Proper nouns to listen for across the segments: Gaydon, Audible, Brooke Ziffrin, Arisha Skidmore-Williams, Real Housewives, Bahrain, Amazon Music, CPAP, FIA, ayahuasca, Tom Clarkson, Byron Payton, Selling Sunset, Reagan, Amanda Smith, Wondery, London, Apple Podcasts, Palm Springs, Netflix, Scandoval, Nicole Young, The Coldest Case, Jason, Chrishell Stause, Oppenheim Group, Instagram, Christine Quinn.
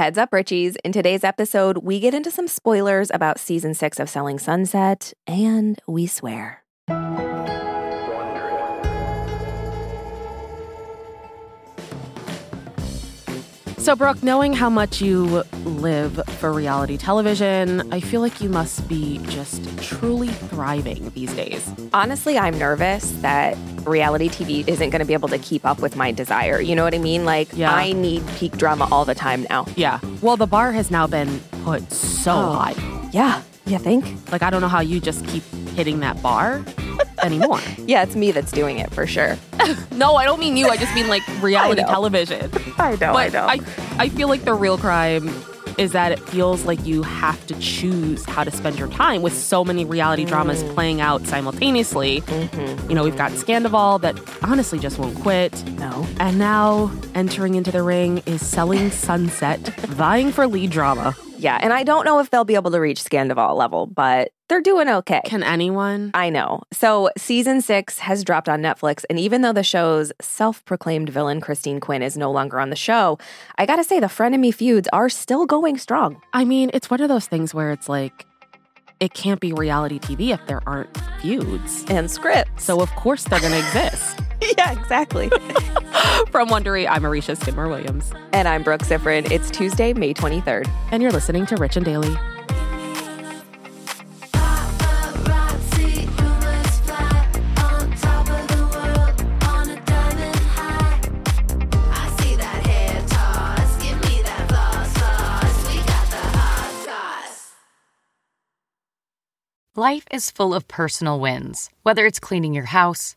Heads up, Richies. In today's episode, we get into some spoilers about Season 6 of Selling Sunset, and we swear. So, Brooke, knowing how much you live for reality television, I feel like you must be just truly thriving these days. Honestly, I'm nervous that reality TV isn't going to be able to keep up with my desire. You know what I mean? I need peak drama all the time now. Yeah. Well, the bar has now been put so high. Yeah. You think? I don't know how you just keep hitting that bar anymore. Yeah, it's me that's doing it for sure. No, I don't mean you. I just mean reality television. I know. I feel like the real crime is that it feels like you have to choose how to spend your time with so many reality dramas playing out simultaneously. Mm-hmm. You know, we've got Scandoval that honestly just won't quit. No. And now entering into the ring is Selling Sunset, vying for lead drama. Yeah, and I don't know if they'll be able to reach Scandoval level, but they're doing okay. Can anyone? I know. So Season 6 has dropped on Netflix, and even though the show's self-proclaimed villain Christine Quinn is no longer on the show, I gotta say the frenemy feuds are still going strong. I mean, it's one of those things where it's it can't be reality TV if there aren't feuds. And scripts. So of course they're gonna exist. Yeah, exactly. From Wondery, I'm Arisha Skidmore-Williams. And I'm Brooke Ziffrin. It's Tuesday, May 23rd. And you're listening to Rich and Daily. Life is full of personal wins, whether it's cleaning your house,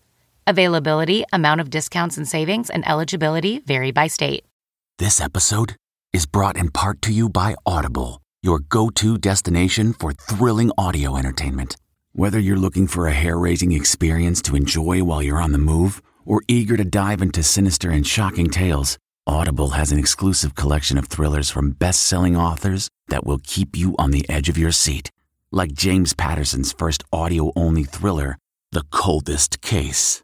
Availability, amount of discounts and savings, and eligibility vary by state. This episode is brought in part to you by Audible, your go-to destination for thrilling audio entertainment. Whether you're looking for a hair-raising experience to enjoy while you're on the move or eager to dive into sinister and shocking tales, Audible has an exclusive collection of thrillers from best-selling authors that will keep you on the edge of your seat. Like James Patterson's first audio-only thriller, The Coldest Case.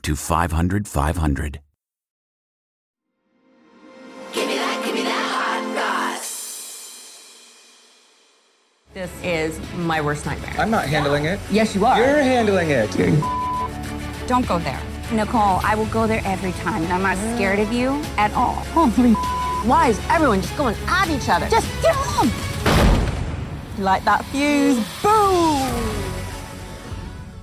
to 500-500. This is my worst nightmare. I'm not handling it. Yes, you are. You're handling it. Don't go there. Nicole, I will go there every time, and I'm not scared of you at all. Holy why is everyone just going at each other? Just get on! You like that fuse? Boom!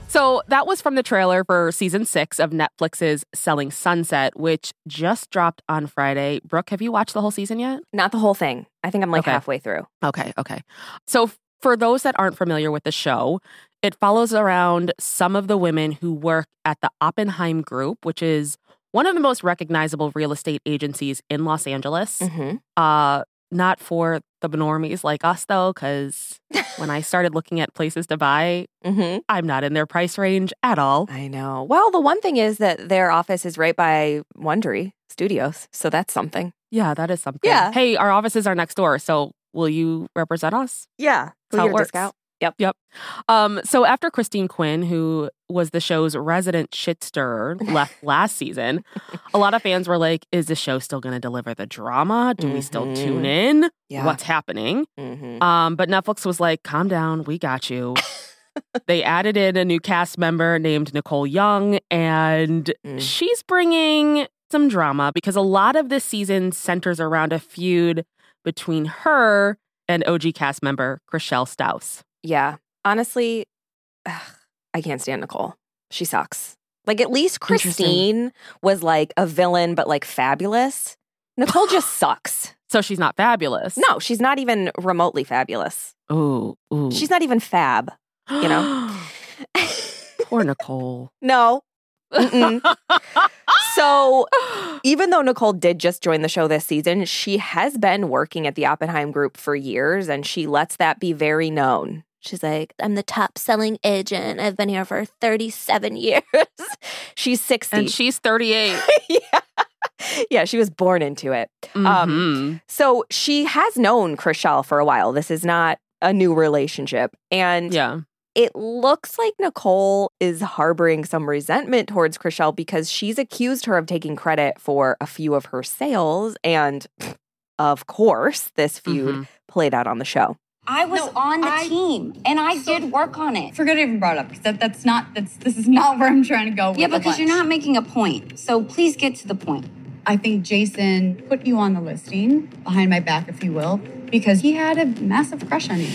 So that was from the trailer for Season 6 of Netflix's Selling Sunset, which just dropped on Friday. Brooke, have you watched the whole season yet? Not the whole thing. I think I'm halfway through. Okay. So for those that aren't familiar with the show, it follows around some of the women who work at the Oppenheim Group, which is one of the most recognizable real estate agencies in Los Angeles. Mm-hmm. Not for the normies like us, though, because when I started looking at places to buy, I'm not in their price range at all. I know. Well, the one thing is that their office is right by Wondery Studios, so that's something. Yeah, that is something. Yeah. Hey, our offices are next door, so will you represent us? Yeah. That's how it works. Discount? Yep. So after Christine Quinn, who was the show's resident shit stirrer, left last season, a lot of fans were like, is the show still going to deliver the drama? Do we still tune in? Yeah. What's happening? Mm-hmm. But Netflix was like, calm down. We got you. They added in a new cast member named Nicole Young, and she's bringing some drama because a lot of this season centers around a feud between her and OG cast member Chrishell Stause. Yeah. Honestly, I can't stand Nicole. She sucks. Like, at least Christine was like a villain, but like fabulous. Nicole just sucks. So she's not fabulous. No, she's not even remotely fabulous. Ooh. She's not even fab, you know? Poor Nicole. No. So even though Nicole did just join the show this season, she has been working at the Oppenheim Group for years, and she lets that be very known. She's like, I'm the top-selling agent. I've been here for 37 years. She's 60. And she's 38. Yeah, she was born into it. Mm-hmm. So she has known Chrishell for a while. This is not a new relationship. And it looks like Nicole is harboring some resentment towards Chrishell because she's accused her of taking credit for a few of her sales. And, of course, this feud played out on the show. I was on the team, and I did work on it. Forget I even brought it up, because this is not where I'm trying to go with because you're not making a point, so please get to the point. I think Jason put you on the listing, behind my back, if you will, because he had a massive crush on you.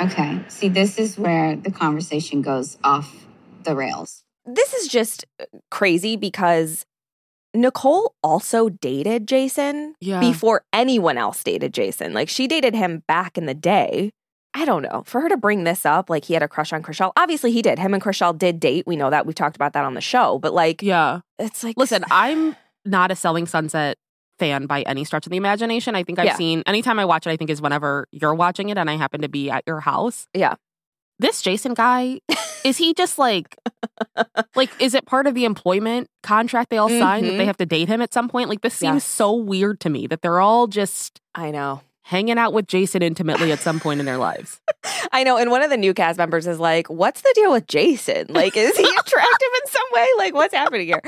Okay, see, this is where the conversation goes off the rails. This is just crazy, because Nicole also dated Jason before anyone else dated Jason. Like, she dated him back in the day. I don't know. For her to bring this up, like, he had a crush on Chrishell. Obviously, he did. Him and Chrishell did date. We know that. We've talked about that on the show. But, like, it's like... Listen, I'm not a Selling Sunset fan by any stretch of the imagination. I think I've seen... Anytime I watch it, I think is whenever you're watching it and I happen to be at your house. Yeah. This Jason guy, is he just like, is it part of the employment contract they all signed that they have to date him at some point? Like, this seems so weird to me that they're all just, I know, hanging out with Jason intimately at some point in their lives. I know. And one of the new cast members is like, what's the deal with Jason? Like, is he attractive in some way? Like, what's happening here?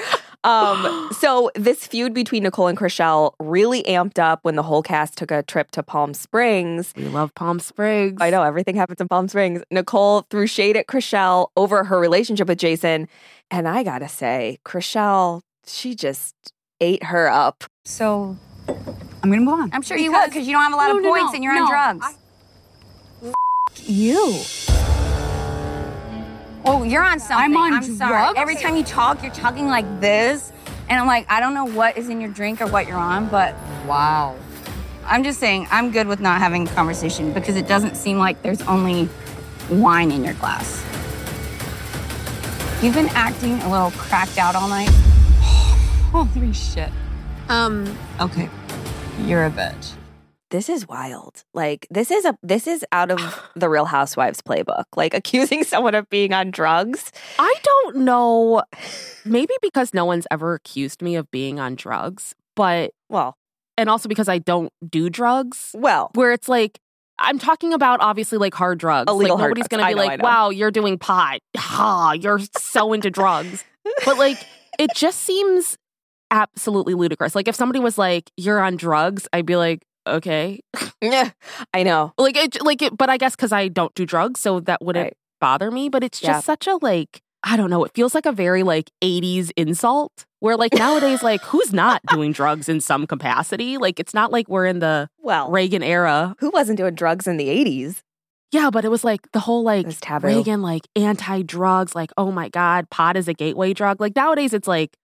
So this feud between Nicole and Chrishell really amped up when the whole cast took a trip to Palm Springs. We love Palm Springs. I know, everything happens in Palm Springs. Nicole threw shade at Chrishell over her relationship with Jason. And I gotta say, Chrishell, she just ate her up. So I'm gonna move on. I'm sure you will, because you don't have a lot of points and you're on drugs. You. Oh, you're on something. I'm on drugs? Sorry. Every time you talk, you're talking like this. And I'm like, I don't know what is in your drink or what you're on, but wow. I'm just saying, I'm good with not having a conversation because it doesn't seem like there's only wine in your glass. You've been acting a little cracked out all night. Holy shit. Okay. You're a bitch. This is wild. Like, this is out of the Real Housewives playbook. Like, accusing someone of being on drugs. I don't know. Maybe because no one's ever accused me of being on drugs, but and also because I don't do drugs. Well, where it's like, I'm talking about obviously like hard drugs. Illegal, like, nobody's going to be like, wow, you're doing pot. Ha, you're so into drugs. But like, it just seems absolutely ludicrous. Like, if somebody was like, you're on drugs, I'd be like, okay. Yeah, I know. Like it, but I guess because I don't do drugs, so that wouldn't bother me. But it's just such a, like, I don't know. It feels like a very, like, 80s insult where, like, nowadays, like, who's not doing drugs in some capacity? Like, it's not like we're in the Reagan era. Who wasn't doing drugs in the 80s? Yeah, but it was like the whole, like, Reagan, like, anti-drugs, like, oh my God, pot is a gateway drug. Like, nowadays, it's like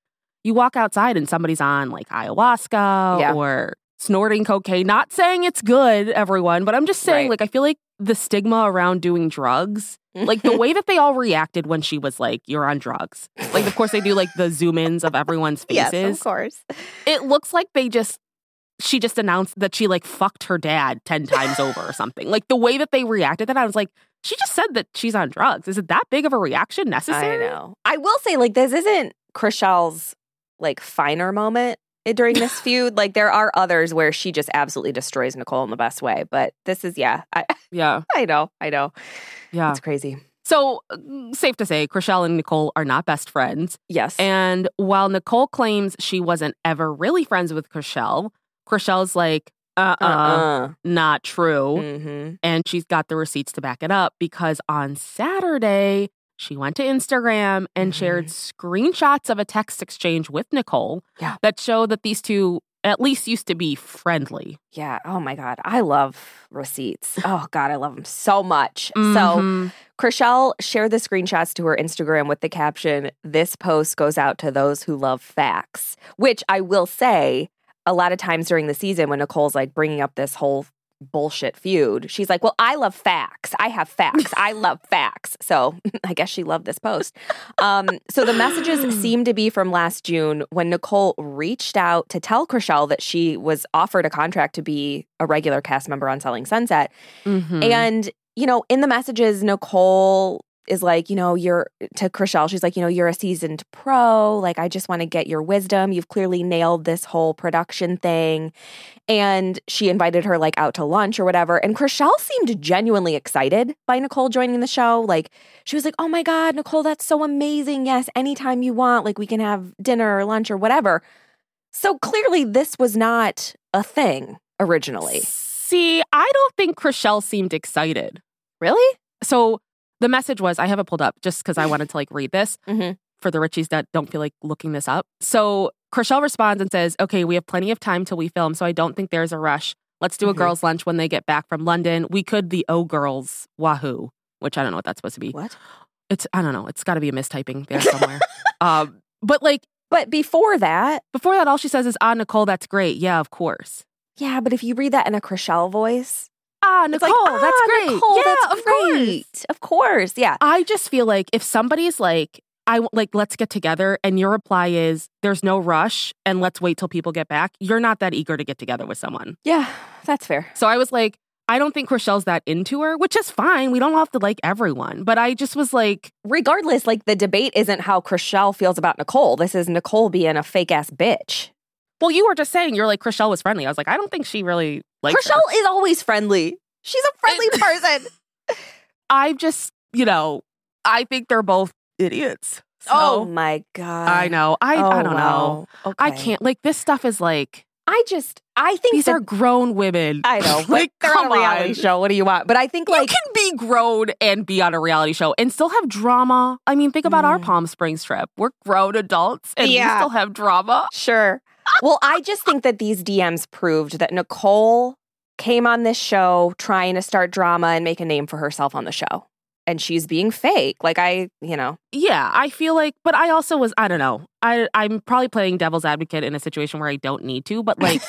you walk outside and somebody's on, like, ayahuasca or snorting cocaine. Not saying it's good, everyone, but I'm just saying, like, I feel like the stigma around doing drugs, like, the way that they all reacted when she was like, you're on drugs. Like, of course, they do, like, the zoom-ins of everyone's faces. Yes, of course. It looks like she just announced that she, like, fucked her dad 10 times over or something. Like, the way that they reacted to that, I was like, she just said that she's on drugs. Is it that big of a reaction necessary? I know. I will say, like, this isn't Chrishell's, like, finer moment during this feud. Like, there are others where she just absolutely destroys Nicole in the best way, but this is I know. Yeah, it's crazy. So safe to say, Chrishell and Nicole are not best friends. Yes. And while Nicole claims she wasn't ever really friends with Chrishell, Chrishell's like, not true. Mm-hmm. And she's got the receipts to back it up, because on Saturday she went to Instagram and shared screenshots of a text exchange with Nicole that show that these two at least used to be friendly. Yeah. Oh, my God. I love receipts. Oh, God. I love them so much. Mm-hmm. So Chrishell shared the screenshots to her Instagram with the caption, "This post goes out to those who love facts," which I will say a lot of times during the season when Nicole's like bringing up this whole bullshit feud, she's like, well, I love facts. I have facts. I love facts. So I guess she loved this post. So the messages seem to be from last June when Nicole reached out to tell Chrishell that she was offered a contract to be a regular cast member on Selling Sunset. Mm-hmm. And, you know, in the messages, Nicole is like, you know, you're to Chrishell, she's like, you know, you're a seasoned pro. Like, I just want to get your wisdom. You've clearly nailed this whole production thing. And she invited her like out to lunch or whatever. And Chrishell seemed genuinely excited by Nicole joining the show. Like, she was like, oh my God, Nicole, that's so amazing. Yes, anytime you want, like we can have dinner or lunch or whatever. So clearly this was not a thing originally. See, I don't think Chrishell seemed excited. Really? So the message was, I have it pulled up just because I wanted to like read this mm-hmm. for the Richies that don't feel like looking this up. So Chrishell responds and says, okay, we have plenty of time till we film, so I don't think there's a rush. Let's do a mm-hmm. girls' lunch when they get back from London. We could the O-Girls Wahoo, which I don't know what that's supposed to be. What? I don't know. It's got to be a mistyping there somewhere. But before that, all she says is, ah, Nicole, that's great. Yeah, of course. Yeah, but if you read that in a Chrishell voice, ah, Nicole, like, ah, that's great. Nicole, yeah, that's great. Of course, yeah. I just feel like if somebody's like, let's get together, and your reply is, there's no rush, and let's wait till people get back, you're not that eager to get together with someone. Yeah, that's fair. So I was like, I don't think Chrishell's that into her, which is fine. We don't have to like everyone. But I just was like, regardless, like the debate isn't how Chrishell feels about Nicole. This is Nicole being a fake-ass bitch. Well, you were just saying, you're like, Chrishell was friendly. I was like, I don't think she really likes Chrishell her. Is always friendly. She's a friendly person. I just, you know, I think they're both idiots. So. Oh, my God. I know. I don't know. Okay. I can't. Like, this stuff is like, I think these are grown women. I know. Like, they're on a reality show. What do you want? But I think like, you can be grown and be on a reality show and still have drama. I mean, think about our Palm Springs trip. We're grown adults and we still have drama. Sure. Well, I just think that these DMs proved that Nicole came on this show trying to start drama and make a name for herself on the show. And she's being fake. Like, you know. Yeah, I feel like, but I also was, I don't know. I'm probably playing devil's advocate in a situation where I don't need to, but like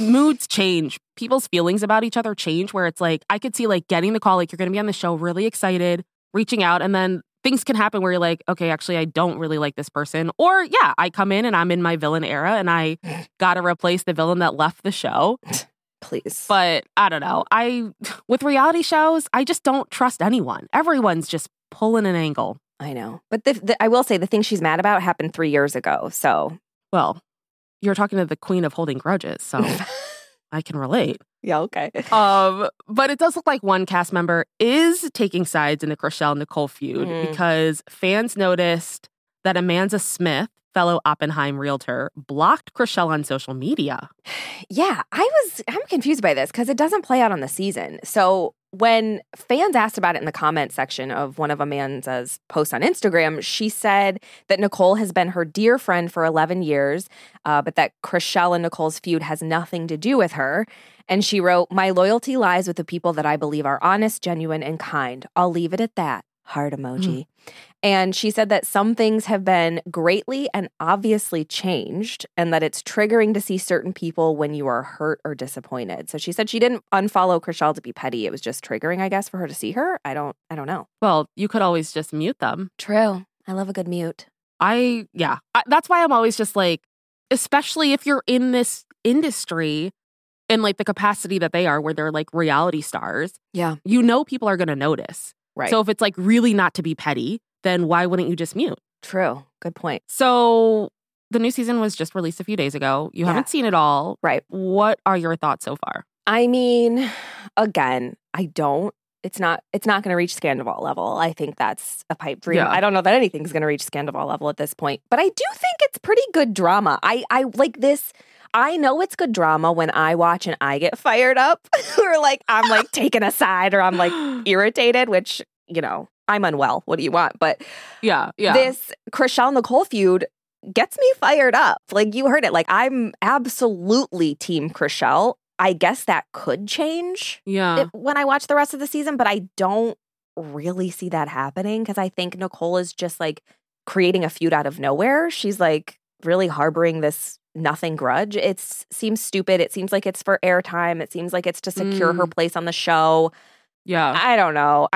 moods change. People's feelings about each other change where it's like, I could see like getting the call, like you're going to be on the show, really excited, reaching out, and then things can happen where you're like, okay, actually, I don't really like this person. Or, yeah, I come in and I'm in my villain era and I got to replace the villain that left the show. Please. But I don't know. With reality shows, I just don't trust anyone. Everyone's just pulling an angle. I know. But I will say the thing she's mad about happened 3 years ago. So. Well, you're talking to the queen of holding grudges. So I can relate. Yeah, okay. But it does look like one cast member is taking sides in the Chrishell-Nicole feud because fans noticed that Amanda Smith, fellow Oppenheim realtor, blocked Chrishell on social media. Yeah, I'm confused by this because it doesn't play out on the season. So when fans asked about it in the comment section of one of Amanda's posts on Instagram, she said that Nicole has been her dear friend for 11 years, but that Chrishell and Nicole's feud has nothing to do with her. And she wrote, "My loyalty lies with the people that I believe are honest, genuine, and kind. I'll leave it at that." Heart emoji. And she said that some things have been greatly and obviously changed and that it's triggering to see certain people when you are hurt or disappointed. So she said she didn't unfollow Chrishell to be petty. It was just triggering, I guess, for her to see her. I don't know. Well, you could always just mute them. True. I love a good mute. That's why I'm always just like, especially if you're in this industry in like the capacity that they are where they're like reality stars. Yeah. You know, people are going to notice. Right. So if it's like really not to be petty, then why wouldn't you just mute? True. Good point. So the new season was just released a few days ago. You haven't seen it all. Right. What are your thoughts so far? I mean, again, it's not going to reach Scandoval level. I think that's a pipe dream. Yeah. I don't know that anything's going to reach Scandoval level at this point, but I do think it's pretty good drama. I like this. I know it's good drama when I watch and I get fired up or like I'm like taken aside or I'm like irritated, which, you know, I'm unwell. What do you want? But yeah. This Chrishell Nicole feud gets me fired up. Like, you heard it. Like, I'm absolutely Team Chrishell. I guess that could change when I watch the rest of the season, but I don't really see that happening because I think Nicole is just like creating a feud out of nowhere. She's like really harboring this nothing grudge. It seems stupid. It seems like it's for airtime. It seems like it's to secure her place on the show. Yeah. I don't know.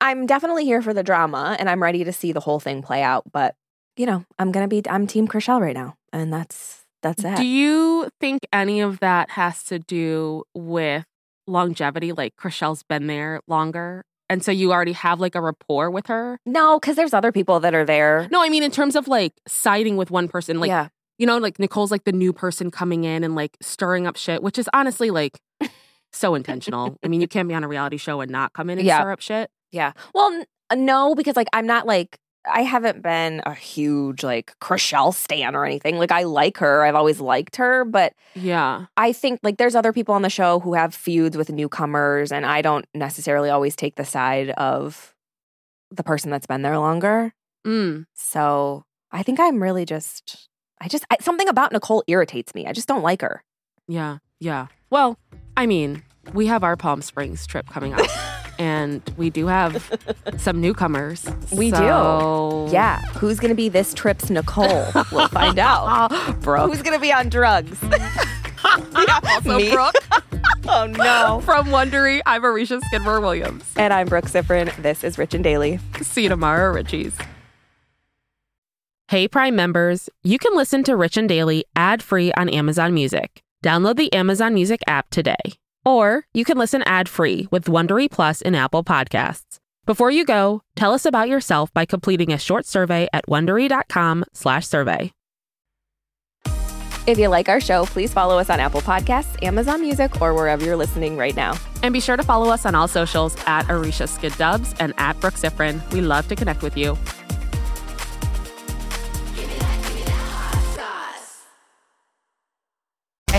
I'm definitely here for the drama and I'm ready to see the whole thing play out. But, you know, I'm Team Chrishell right now. And that's it. Do you think any of that has to do with longevity? Like, Chrishell's been there longer, and so you already have, like, a rapport with her? No, because there's other people that are there. No, I mean, in terms of, like, siding with one person. Like, you know, like, Nicole's, like, the new person coming in and, like, stirring up shit, which is honestly, like, so intentional. I mean, you can't be on a reality show and not come in and stir up shit. Yeah. Well, no, because, like, I'm not, like... I haven't been a huge, like, Chrishell stan or anything. Like, I like her. I've always liked her. But I think, like, there's other people on the show who have feuds with newcomers, and I don't necessarily always take the side of the person that's been there longer. Mm. So I think I'm really just – something about Nicole irritates me. I just don't like her. Yeah, yeah. Well, I mean, we have our Palm Springs trip coming up. And we do have some newcomers. We do. Yeah. Who's going to be this trip's Nicole? We'll find out. Brooke. Who's going to be on drugs? Yeah, also me. Brooke. Oh, no. From Wondery, I'm Arisha Skidmore-Williams. And I'm Brooke Ziffrin. This is Rich and Daily. See you tomorrow, Richies. Hey, Prime members. You can listen to Rich and Daily ad-free on Amazon Music. Download the Amazon Music app today. Or you can listen ad-free with Wondery Plus in Apple Podcasts. Before you go, tell us about yourself by completing a short survey at Wondery.com/survey. If you like our show, please follow us on Apple Podcasts, Amazon Music, or wherever you're listening right now. And be sure to follow us on all socials at Arisha Skid-Dubs and at Brooke Ziffrin. We love to connect with you. I